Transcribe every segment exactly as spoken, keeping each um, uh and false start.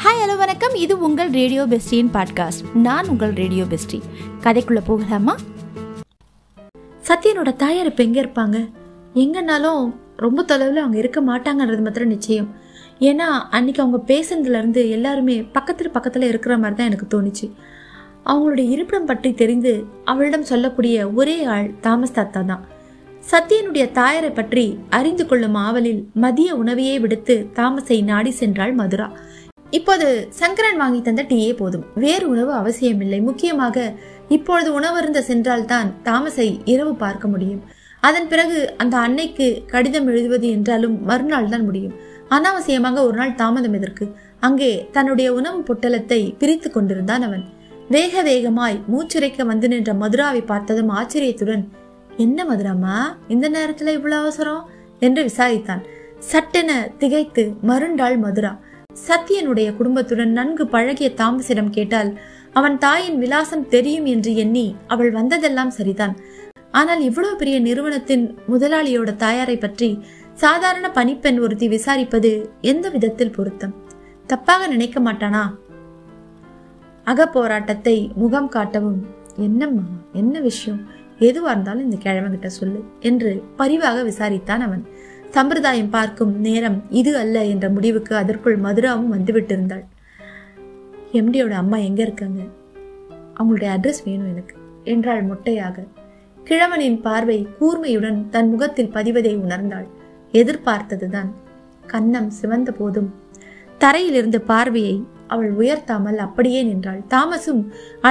Hi hello வணக்கம். இது உங்கள் ரேடியோ பெஸ்டியின் பாட்காஸ்ட். நான் உங்கள் ரேடியோ பெஸ்டி. கதைக்குள்ளே போகலாமா? சத்யனோட தாயார் இப்போ எங்கே இருப்பாங்க? எங்கேனாலும் ரொம்ப தொலைவில் அவங்க இருக்க மாட்டாங்கன்றது மாத்திரம் நிச்சயம். ஏன்னா அன்றைக்கி அவங்க பேசுனதுலேருந்து எல்லாருமே பக்கத்தில் பக்கத்தில் இருக்கிற மாதிரி தான் எனக்கு தோணுச்சு. அவங்களுடைய இருப்பிடம் பற்றி தெரிந்து அவளிடம் சொல்லக்கூடிய ஒரே ஆள் தாமஸ் தாத்தா தான். சத்யனுடைய தாயாரை பற்றி அறிந்து கொள்ளும் ஆவலில் மதிய உணவையே விடுத்து தாமஸை நாடி சென்றாள் மதுரா. இப்போது சங்கரன் வாங்கி தந்த டீயே போதும், வேறு உணவு அவசியமில்லை. முக்கியமாக இப்பொழுது உணவருந்த சென்றால்தான் தாமஸை இரவு பார்க்க முடியும். அதன் பிறகு அந்த அன்னைக்கு கடிதம் எழுதுவது என்றாலும் மறுநாள் தான் முடியும். அனாவசியமாக ஒரு நாள் தாமதம் எதற்கு? அங்கே தன்னுடைய உணவு பொட்டலத்தை பிரித்து கொண்டிருந்தான் அவன். வேக வேகமாய் மூச்சுரைக்க வந்து நின்ற மதுராவை பார்த்ததும் ஆச்சரியத்துடன், என்ன மதுராமா இந்த நேரத்துல இவ்வளவு அவசரம் என்று விசாரித்தான். சட்டென திகைத்து மருண்டாள் மதுரா. சத்யனுடைய குடும்பத்துடன் நன்கு பழகிய தாமஸிடம் கேட்டால் அவன் தாயின் விலாசம் தெரியும் என்று எண்ணி அவள் வந்ததெல்லாம் சரிதான். ஆனால் இவ்வளவு பெரிய நிறுவனத்தின் முதலாளியோட தாயாரை பற்றி சாதாரண பணிப்பெண் ஒருத்தி விசாரிப்பது எந்த விதத்தில் பொருத்தம்? தப்பாக நினைக்க மாட்டானா? அக போராட்டத்தை முகம் காட்டவும், என்னம்மா என்ன விஷயம், எதுவாக இருந்தாலும் இந்த கிழவங்கிட்ட சொல்லு என்று பரிவாக விசாரித்தான் அவன். சம்பிரதாயம் பார்க்கும் நேரம் இது அல்ல என்ற முடிவுக்கு அதற்குள் மதுராவும் வந்துவிட்டு இருந்தாள். எம்டியோட அம்மா எங்கே இருக்காங்க? அவங்களுடைய அட்ரஸ் வேணும் எனக்கு என்றாள் மொட்டையாக. கிழவனின் பார்வை கூர்மையுடன் தன் முகத்தில் பதிவதை உணர்ந்தாள். எதிர்பார்த்ததுதான். கன்னம் சிவந்த போதும் தரையிலிருந்து பார்வையை அவள் உயர்த்தாமல் அப்படியே நின்றாள். தாமஸும்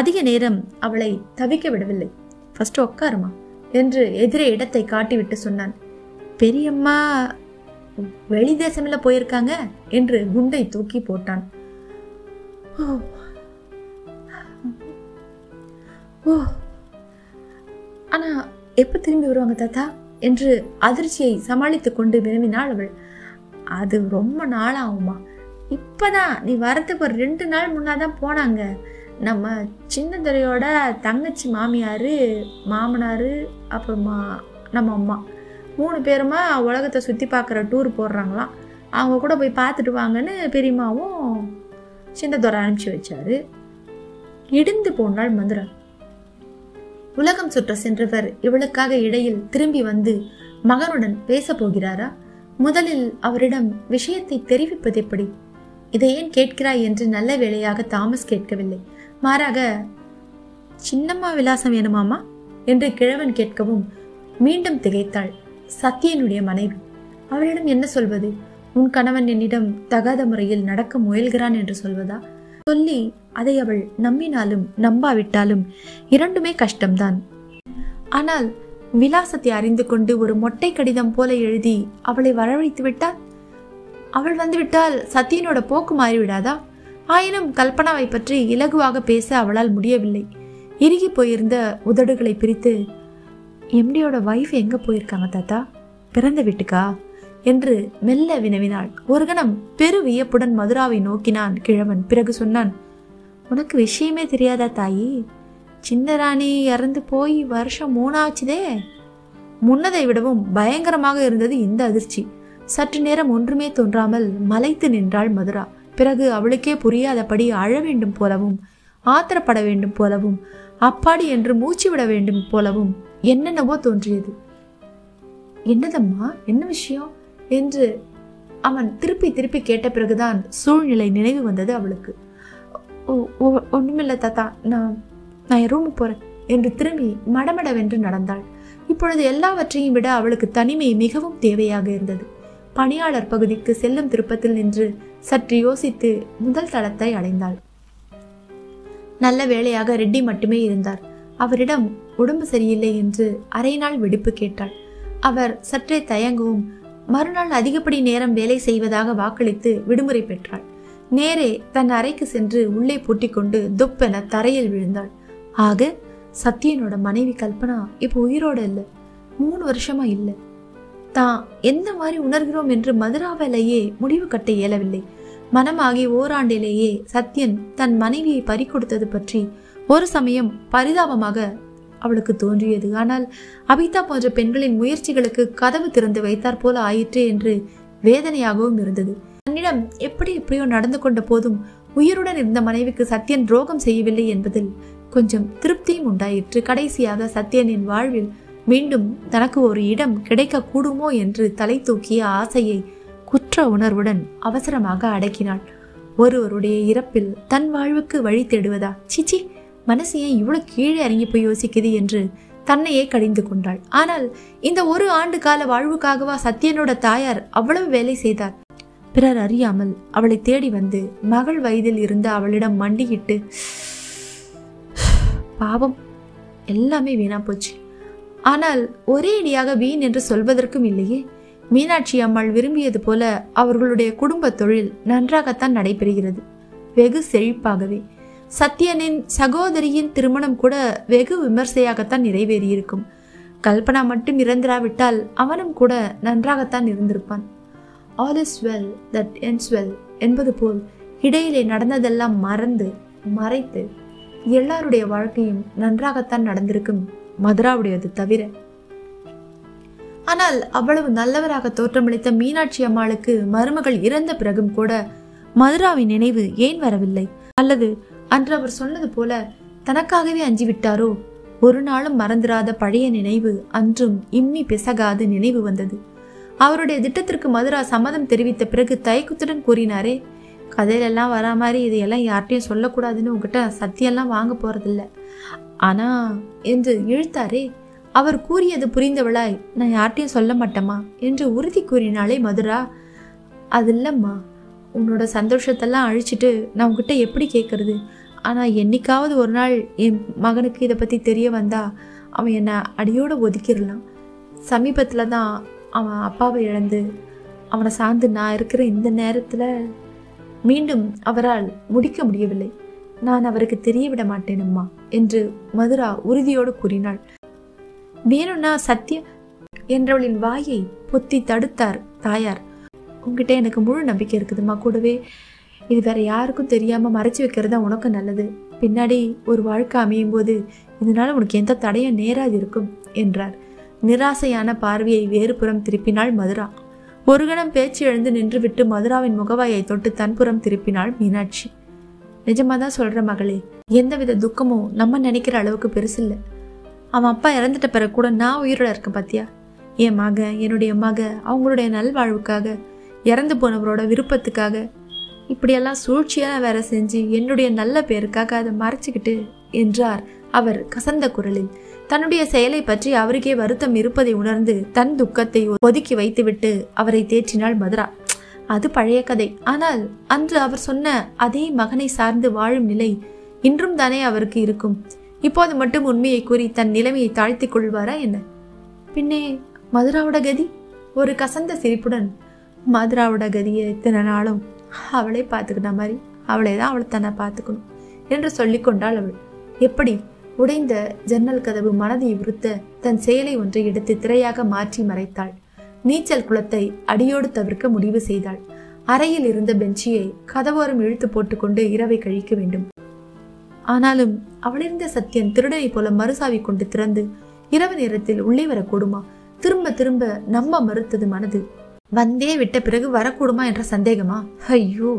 அதிக நேரம் அவளை தவிக்க விடவில்லை. ஃபர்ஸ்ட் உட்காருமா என்று எதிரே இடத்தை காட்டிவிட்டு சொன்னான். பெரியம்மா வெளி தேசமில் போயிருக்காங்க என்று குண்டை தூக்கி போட்டான். ஓ, ஆனா எப்ப திரும்பி வருவாங்க தாத்தா என்று அதிர்ச்சியை சமாளித்து கொண்டு விரும்பினாள் அவள். அது ரொம்ப நாள் ஆகுமா? இப்பதான் நீ வரத்துக்கு ஒரு ரெண்டு நாள் முன்னாதான் போனாங்க. நம்ம சின்னதுரையோட தங்கச்சி மாமியார், மாமனார், அப்புறமா நம்ம அம்மா மூணு பேருமா உலகத்தை சுற்றி பார்க்குற டூர் போடுறாங்களாம். அவங்க கூட போய் பார்த்துட்டு வாங்கன்னு பெரியம்மாவும் சின்னதுரை அனுப்பிச்சி வச்சார். இடிந்து போனாள் மதுரா. உலகம் சுற்ற சென்றவர் இவளுக்காக இடையில் திரும்பி வந்து மகனுடன் பேச போகிறாரா? முதலில் அவரிடம் விஷயத்தை தெரிவிப்பது எப்படி? இதை ஏன் கேட்கிறாய் என்று நல்ல வேளையாக தாமஸ் கேட்கவில்லை. மாறாக, சின்னம்மா விலாசம் வேணுமாமா என்று கிழவன் கேட்கவும் மீண்டும் திகைத்தாள் சத்யனுடைய மனைவி. அவளிடம் என்ன சொல்வது? உன் கணவன் என்னிடம் தகாத முறையில் நடக்க முயல்கிறான் என்று சொல்வதா? சொல்லி அதை அவள் நம்பினாலும் நம்பாவிட்டாலும் இரண்டுமே கஷ்டம்தான். ஆனால் விலாசத்தை அறிந்து கொண்டு ஒரு மொட்டை கடிதம் போல எழுதி அவளை வரவழைத்து விட்டாள். அவள் வந்துவிட்டால் சத்யனோட போக்கு மாறிவிடாதா? ஆயினும் கல்பனாவை பற்றி இலகுவாக பேச அவளால் முடியவில்லை. இறுகி போயிருந்த உதடுகளை பிரித்து, எம்டியோட வைஃப் எங்கே போயிருக்காங்க தாத்தா? பிறந்த வீட்டுக்கா என்று மெல்ல வினவினாள். ஒரு கணம் பெரு வியப்புடன் மதுராவை நோக்கினான் கிழவன். பிறகு சொன்னான், உனக்கு விஷயமே தெரியாதா தாயி? சின்ன ராணி இறந்து போய் வருஷம் மூணாச்சுதே. முன்னதை விடவும் பயங்கரமாக இருந்தது இந்த அதிர்ச்சி. சற்று நேரம் ஒன்றுமே தோன்றாமல் மலைத்து நின்றாள் மதுரா. பிறகு அவளுக்கே புரியாதபடி அழ வேண்டும் போலவும், ஆத்திரப்பட வேண்டும் போலவும், அப்பாடி என்று மூச்சு விட வேண்டும் போலவும் என்னென்னவோ தோன்றியது. என்னதம்மா, என்ன விஷயம் என்று அவன் திருப்பி திருப்பி கேட்ட பிறகுதான் சூழ்நிலை நினைவு வந்தது அவளுக்கு. ஒண்ணுமில்லை தாத்தா, நான் நான் என் ரூமுக்கு போறேன் என்று திரும்பி மடமடவென்று நடந்தாள். இப்பொழுது எல்லாவற்றையும் விட அவளுக்கு தனிமை மிகவும் தேவையாக இருந்தது. பணியாளர் பகுதிக்கு செல்லும் திருப்பத்தில் நின்று சற்று யோசித்து முதல் தளத்தை அடைந்தாள். நல்ல வேளையாக ரெட்டி மட்டுமே இருந்தார். அவரிடம் உடம்பு சரியில்லை என்று அரை நாள் விடுப்பு கேட்டாள். அவர் சற்றே தயங்கவும் மறுநாள் அதிகப்படி நேரம் வேலை செய்வதாக வாக்களித்து விடுமுறை பெற்றாள். நேரே தன் அறைக்கு சென்று உள்ளே பூட்டி கொண்டு தொப்பென தரையில் விழுந்தாள். ஆக, சத்யனோட மனைவி கல்பனா இப்போ உயிரோட இல்லை. மூணு வருஷமா இல்லை. தான் எந்த மாதிரி உணர்கிறோம் என்று மதுராவிலேயே முடிவு கட்ட இயலவில்லை. மனமாகி ஓராண்டிலேயே சத்யன் தன் மனைவியை பறிகொடுத்தது பற்றி ஒரு சமயம் பரிதாபமாக அவளுக்கு தோன்றியது. ஆனால் அபிதா போன்ற பெண்களின் முயற்சிகளுக்கு கதவு திறந்து வைத்தாற்போல ஆயிற்று என்று வேதனையாகவும் இருந்தது. தன்னிடம் எப்படி எப்படியோ நடந்து கொண்ட போதும் உயிருடன் இருந்த மனைவிக்கு சத்யன் துரோகம் செய்யவில்லை என்பதில் கொஞ்சம் திருப்தியும் உண்டாயிற்று. கடைசியாக சத்யனின் வாழ்வில் மீண்டும் தனக்கு ஒரு இடம் கிடைக்க கூடுமோ என்று தலை தூக்கிய ஆசையை குற்ற உணர்வுடன் அவசரமாக அடக்கினாள். ஒருவருடைய இறப்பில் தன் வாழ்வுக்கு வழி தேடுவதா, சிச்சி, மனசு ஏன் இவ்வளவு கீழே இறங்கி போய் யோசிக்குது என்று தன்னையே கடிந்து கொண்டாள். ஆனால் இந்த ஒரு ஆண்டு கால வாழ்வுக்காகவா சத்யனோட தாயார் அவ்வளவு வேலை செய்தார்? பிறர் அறியாமல் அவளை தேடி வந்து மகள் வயதில் இருந்த அவளிடம் மண்டியிட்டு, பாவம், எல்லாமே வீணா போச்சு. ஆனால் ஒரே இடியாக வீண் என்று சொல்வதற்கும் இல்லையே. மீனாட்சி அம்மாள் விரும்பியது போல அவர்களுடைய குடும்ப தொழில் நன்றாகத்தான் நடைபெறுகிறது, வெகு செழிப்பாகவே. சத்யனின் சகோதரியின் திருமணம் கூட வெகு விமர்சையாகத்தான் நிறைவேறியிருக்கும். கல்பனா மட்டும் இறந்திராவிட்டால் அவனும் கூட நன்றாகத்தான் இருந்திருப்பான். All is well that ends well என்பது போல் இடையிலே நடந்ததெல்லாம் மறந்து மறைத்து எல்லாருடைய வாழ்க்கையும் நன்றாகத்தான் நடந்திருக்கும் மதுராவுடையது தவிர. ஆனால் அவ்வளவு நல்லவராக தோற்றமளித்த மீனாட்சி அம்மாளுக்கு மருமகள் இறந்த பிறகும் கூட மதுராவின் நினைவு ஏன் வரவில்லை? அல்லது அன்று அவர் சொன்னது போல தனக்காகவே அஞ்சிவிட்டாரோ? ஒரு நாளும் மறந்திராத பழைய நினைவு அன்றும் இம்மி பிசகாது நினைவு வந்தது. அவருடைய திட்டத்திற்கு மதுரா சம்மதம் தெரிவித்த பிறகு தயக்கத்துடன் கூறினாரே, கதையிலெல்லாம் வரா மாதிரி இதையெல்லாம் யார்கிட்டையும் சொல்லக்கூடாதுன்னு உங்ககிட்ட சத்தியெல்லாம் வாங்க போறதில்ல ஆனா என்று இழுத்தாரே, அவர் கூறியது புரிந்தவளாய், நான் யார்கிட்டையும் சொல்ல மாட்டேம்மா என்று உறுதி கூறினாலே மதுரா. அது இல்லம்மா, உன்னோட சந்தோஷத்தெல்லாம் அழிச்சிட்டு நான் உங்ககிட்ட எப்படி கேட்கறது? ஆனால் என்னைக்காவது ஒரு நாள் என் மகனுக்கு இதை பற்றி தெரிய வந்தா அவன் என்னை அடியோடு ஒதுக்கிடலாம். சமீபத்தில் தான் அவன் அப்பாவை இழந்து அவனை சார்ந்து நான் இருக்கிற இந்த நேரத்தில் மீண்டும் அவரால் முடிக்க முடியவில்லை. நான் அவருக்கு தெரியவிட மாட்டேனம்மா என்று மதுரா உறுதியோடு கூறினாள். வேணும்னா சத்யா என்றவளின் வாயை பொத்தி தடுத்தார் தாயார். உங்ககிட்ட எனக்கு முழு நம்பிக்கை இருக்குதுமா. கூடவே இது வேற யாருக்கும் தெரியாமல் மறைச்சி வைக்கிறது தான் உனக்கு நல்லது. பின்னாடி ஒரு வாழ்க்கை அமையும் போது இதனால உனக்கு எந்த தடையும் நேராது இருக்கும் என்றார். நிராசையான பார்வையை வேறுபுறம் திருப்பினாள் மதுரா. ஒரு கணம் பேச்சு எழுந்து நின்றுவிட்டு மதுராவின் முகவாயை தொட்டு தன்புறம் திருப்பினாள் மீனாட்சி. நிஜமாதான் சொல்ற மகளே, எந்தவித துக்கமும் நம்ம நினைக்கிற அளவுக்கு பெருசில்லை. அவன் அப்பா இறந்துட்ட பிறகு கூட நான் உயிரோட இருக்கேன் பாத்தியா. என் மக, என்னுடைய மக, அவங்களுடைய நல்வாழ்வுக்காக, இறந்து போனவரோட விருப்பத்துக்காக இப்படியெல்லாம் சூழ்ச்சியான வேற செஞ்சு என்னுடைய நல்ல பேருக்காக அதை மறைச்சிக்கிட்டு என்றார் அவர் கசந்த குரலில். தன்னுடைய செயலை பற்றி அவருக்கே வருத்தம் இருப்பதை உணர்ந்து தன் துக்கத்தை ஒதுக்கி வைத்துவிட்டு அவரை தேற்றினாள் மதுரா. அது பழைய கதை. ஆனால் அன்று அவர் சொன்ன அதே மகனை சார்ந்து வாழும் நிலை இன்றும் தானே அவருக்கு இருக்கும். இப்போது மட்டும் உண்மையை கூறி தன் நிலைமையை தாழ்த்தி கொள்வாரா என்ன? பின்னே மதுராவோட கதி? ஒரு கசந்த சிரிப்புடன், மதுராவோட கதியை இத்தனை நாளும் அவளே பார்த்துக்கிட்ட மாதிரி அவளே தான் அவளை தன்னை பார்த்துக்கணும் என்று சொல்லி கொண்டாள் அவள். எப்படி உடைந்த ஜன்னல் கதவு மனதை உறுத்த தன் செயலை ஒன்றை எடுத்து திரையாக மாற்றி மறைத்தாள். நீச்சல் குளத்தை அடியோடு தவிர்க்க முடிவு செய்தாள். அறையில் இருந்த பெஞ்சியை கதவோரம் இழுத்து போட்டுக்கொண்டு இரவை கழிக்க வேண்டும். ஆனாலும் அவளிருந்த சத்யன் திருடனை போல மறுசாவி கொண்டு திறந்து இரவு நேரத்தில் உள்ளே வரக்கூடுமா? திரும்ப திரும்ப நம்ப மறுத்தது மனது. வந்தே விட்ட பிறகு வரக்கூடுமா என்ற சந்தேகமா? ஐயோ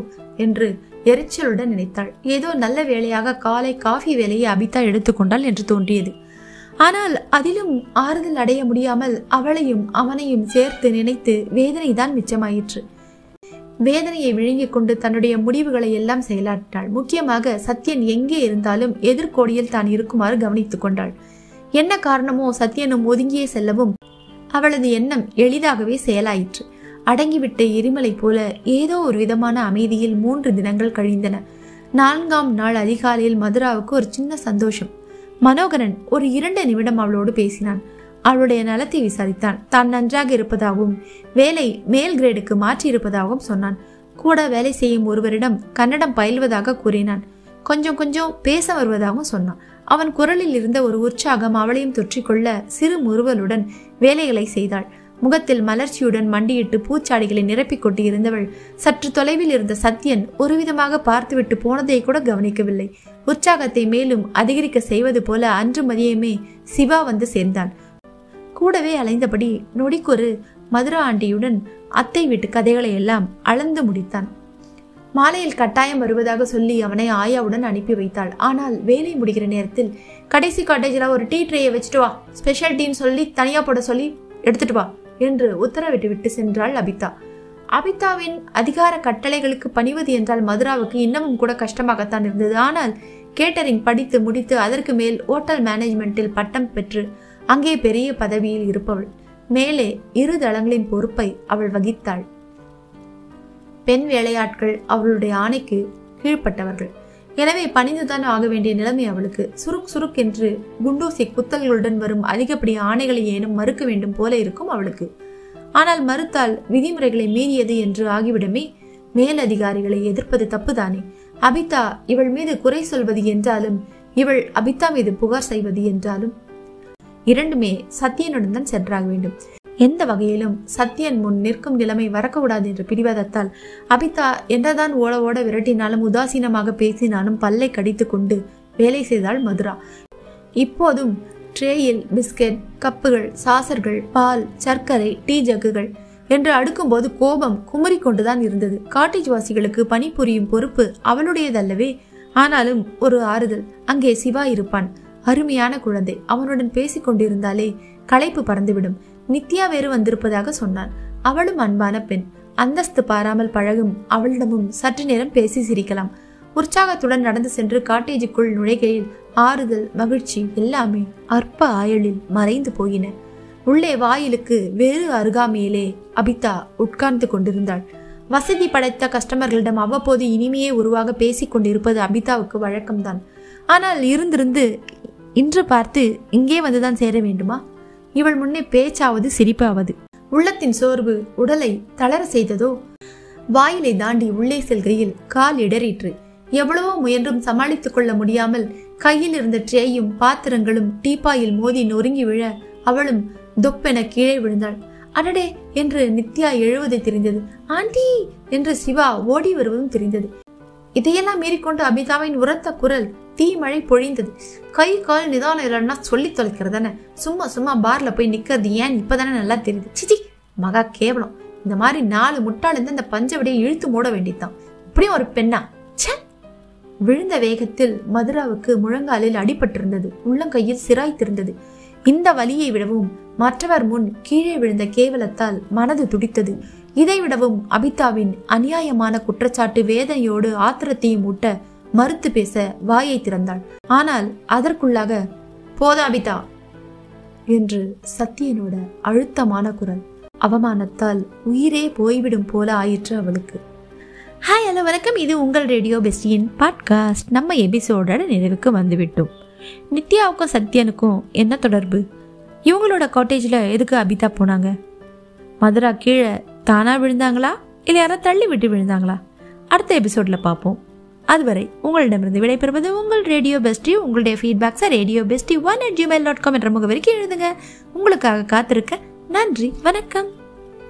என்று எரிச்சலுடன் நினைத்தாள். ஏதோ நல்ல வேளையாக காலை காஃபி வேலையை அபிதா எடுத்துக்கொண்டாள் என்று தோன்றியது. ஆனால் அதிலும் ஆறுதல் அடைய முடியாமல் அவளையும் அவனையும் சேர்த்து நினைத்து வேதனை தான் மிச்சமாயிற்று. வேதனையை விழுங்கிக் கொண்டு தன்னுடைய முடிவுகளை எல்லாம் செயலாற்றினாள். முக்கியமாக சத்யன் எங்கே இருந்தாலும் எதிர்கோடியில் தான் இருக்குமாறு கவனித்துக் கொண்டாள். என்ன காரணமோ சத்யனும் ஒதுங்கியே செல்லவும் அவளது எண்ணம் எளிதாகவே செயலாயிற்று. அடங்கிவிட்ட எரிமலை போல ஏதோ ஒரு விதமான அமைதியில் மூன்று தினங்கள் கழிந்தன. நான்காம் நாள் அதிகாலையில் மதுராவுக்கு ஒரு சின்ன சந்தோஷம். மனோகரன் ஒரு இரண்டு நிமிடம் அவளோடு பேசினான். அவளுடைய நலத்தை விசாரித்தான். தான் நன்றாக இருப்பதாகவும் வேலை மேல் கிரேடுக்கு மாற்றி இருப்பதாகவும் சொன்னான். கூட வேலை செய்யும் ஒருவரிடம் கன்னடம் பயில்வதாக கூறினான். கொஞ்சம் கொஞ்சம் பேச வருவதாகவும் சொன்னான். அவன் குரலில் இருந்த ஒரு உற்சாகம் அவளையும் தொற்றிக்கொள்ள சிறு முறுவலுடன் வேலைகளை செய்தாள். முகத்தில் மலர்ச்சியுடன் மண்டியிட்டு பூச்சாடிகளை நிரப்பிக் கொண்டு இருந்தவள் சற்று தொலைவில் இருந்த சத்யன் ஒரு விதமாக பார்த்துவிட்டு போனதை கூட கவனிக்கவில்லை. உற்சாகத்தை மேலும் அதிகரிக்க செய்வது போல அன்று மதியமே சிவா வந்து சேர்ந்தான். கூடவே அலைந்தபடி நொடிக்கொரு மதுரா ஆண்டியுடன் அத்தை வீட்டு கதைகளை எல்லாம் அளந்து முடித்தான். மாலையில் கட்டாயம் வருவதாக சொல்லி அவனை ஆயாவுடன் அனுப்பி வைத்தாள். ஆனால் வேலை முடிகிற நேரத்தில் கடைசி காட்டேஜில் ஒரு டீ ட்ரேயை வச்சுட்டு வா, ஸ்பெஷல் டீன்னு சொல்லி தனியாக போட சொல்லி எடுத்துட்டு வா என்று உத்தரவிட்டு விட்டு சென்றாள் அபிதா. அபிதாவின் அதிகார கட்டளைகளுக்கு பணிவது என்றால் மதுராவுக்கு இன்னமும் கூட கஷ்டமாகத்தான் இருந்தது. ஆனால் கேட்டரிங் படித்து முடித்து அதற்கு மேல் ஹோட்டல் மேனேஜ்மெண்ட்டில் பட்டம் பெற்று அங்கே பெரிய பதவியில் இருப்பவள் மேலே இரு தளங்களின் பொறுப்பை அவள் வகித்தாள். பெண் வேலையாட்கள் அவளுடைய ஆணைக்கு கீழ்ப்பட்டவர்கள். எனவே பணிந்துதான் ஆக வேண்டிய நிலைமை அவளுக்கு. சுருக் சுருக் என்று குண்டூசி குத்தல்களுடன் வரும் அதிகப்படிய ஆணைகளை ஏனும் மறுக்க வேண்டும் போல இருக்கும் அவளுக்கு. ஆனால் மறுத்தால் விதிமுறைகளை மீறியது என்று ஆகிவிடமே. மேலதிகாரிகளை எதிர்ப்பது தப்புதானே? அபிதா இவள் மீது குறை சொல்வது என்றாலும் இவள் அபிதா மீது புகார் செய்வது என்றாலும் இரண்டுமே சத்தியனுடன் தான் சென்றாக வேண்டும். எந்த வகையிலும் சத்தியன் முன் நிற்கும் நிலைமை வரக்கூடாது என்று பிடிவாதத்தால் அபிதா என்றதான் ஓட ஓட விரட்டினாலும் உதாசீனமாக பேசினாலும் பல்லை கடித்து கொண்டு வேலை செய்தாள் மதுரா. இப்போதும் ட்ரேயில் பிஸ்கெட், கப்புகள், சாசர்கள், பால், சர்க்கரை, டீ ஜக்குகள் என்று அடுக்கும்போது கோபம் குமரி கொண்டுதான் இருந்தது. காட்டேஜ் வாசிகளுக்கு பணிபுரியும் பொறுப்பு அவளுடையதல்லவே. ஆனாலும் ஒரு ஆறுதல், அங்கே சிவா இருப்பான். அருமையான குழந்தை. அவனுடன் பேசி கொண்டிருந்தாலே களைப்பு பறந்துவிடும். நித்யா வேறு வந்திருப்பதாக சொன்னான். அவளும் அன்பான பெண். அந்தஸ்து பாராமல் பழகும் அவளிடமும் சற்று நேரம் பேசி சிரிக்கலாம். உற்சாகத்துடன் நடந்து சென்று காட்டேஜுக்குள் நுழைகையில் ஆறுதல், மகிழ்ச்சி எல்லாமே அற்ப ஆயலில் மறைந்து போயின. உள்ளே வாயிலுக்கு வேறு அருகாமையிலே அபிதா உட்கார்ந்து கொண்டிருந்தாள். வசதி படைத்த கஸ்டமர்களிடம் அவ்வப்போது இனிமையே உருவாக பேசி கொண்டிருப்பது அபிதாவுக்கு வழக்கம்தான். ஆனால் இருந்திருந்து இன்று பார்த்து இங்கே வந்துதான் சேர வேண்டுமா? இவள் முன்னே பேச்சாவது சிரிப்பாவது. உள்ளத்தின் சோர்வு உடலை தளர செய்ததோ? வாயிலை தாண்டி உள்ளே செல்கையில் கால் இடறிற்று. எவ்வளவோ முயன்றும் சமாளித்துக் கொள்ள முடியாமல் கையில் இருந்த ட்ரேயும் பாத்திரங்களும் டீப்பாயில் மோதி நொறுங்கி விழ அவளும் தொப்பென கீழே விழுந்தாள். அடடே என்று நித்யா எழுவது தெரிந்தது. ஆண்டி என்று சிவா ஓடி வருவதும் தெரிந்தது. இதையெல்லாம் மீறிக்கொண்டு அபிதாவின் உரத்த குரல் தீ மழை பொழிந்தது. கை கால் நிதானம் இல்லைன்னா சொல்லி தொலைக்கிறதானே. சும்மா சும்மா பார்ல போய் நிக்கிறது ஏன் இப்பதானே நல்லா தெரியுது. சிச்சி, மகா கேவலம். இந்த மாதிரி நாலு முட்டாளிருந்து அந்த பஞ்ச விடையை இழுத்து மூட வேண்டித்தான். இப்படியும் ஒரு பெண்ணா? விழுந்த வேகத்தில் மதுராவுக்கு முழங்காலில் அடிபட்டிருந்தது. உள்ளங்கையில் சிராய்த்திருந்தது. இந்த வலியை விடவும் மற்றவர் முன் கீழே விழுந்த கேவலத்தால் மனது துடித்தது. இதைவிடவும் அபிதாவின் அநியாயமான குற்றச்சாட்டு வேதனையோடு ஆத்திரத்தையும் ஊட்ட மறுத்து பேச வாயை திறந்தாள். ஆனால் அதற்குள்ளாக, போதும் அபிதா என்று சத்தியனோட அழுத்தமான குரல். அவமானத்தால் உயிரே போய்விடும் போல ஆயிற்று அவளுக்கு. ஹாய், ஹலோ, வணக்கம். இது உங்கள் ரேடியோ பெஸ்டியின் பாட்காஸ்ட். நம்ம எபிசோடோட நிறைவுக்கு வந்துவிட்டோம். நித்யாவுக்கும் சத்யனுக்கும் என்ன தொடர்பு? இவங்களோட காட்டேஜில் எதுக்கு அபிதா போனாங்க? மதுரா கீழே தானா விழுந்தாங்களா இல்லை யாரா தள்ளி விட்டு விழுந்தாங்களா? அடுத்த எபிசோடில் பார்ப்போம். அதுவரை உங்களிடமிருந்து விடைபெறுவது உங்கள் ரேடியோ பெஸ்டி. உங்களுடைய ஃபீட்பேக்ஸை Radio Bestie one at Gmail dot com என்ற முகவரிக்கு எழுதுங்க. உங்களுக்காக காத்திருக்க நன்றி. வணக்கம்.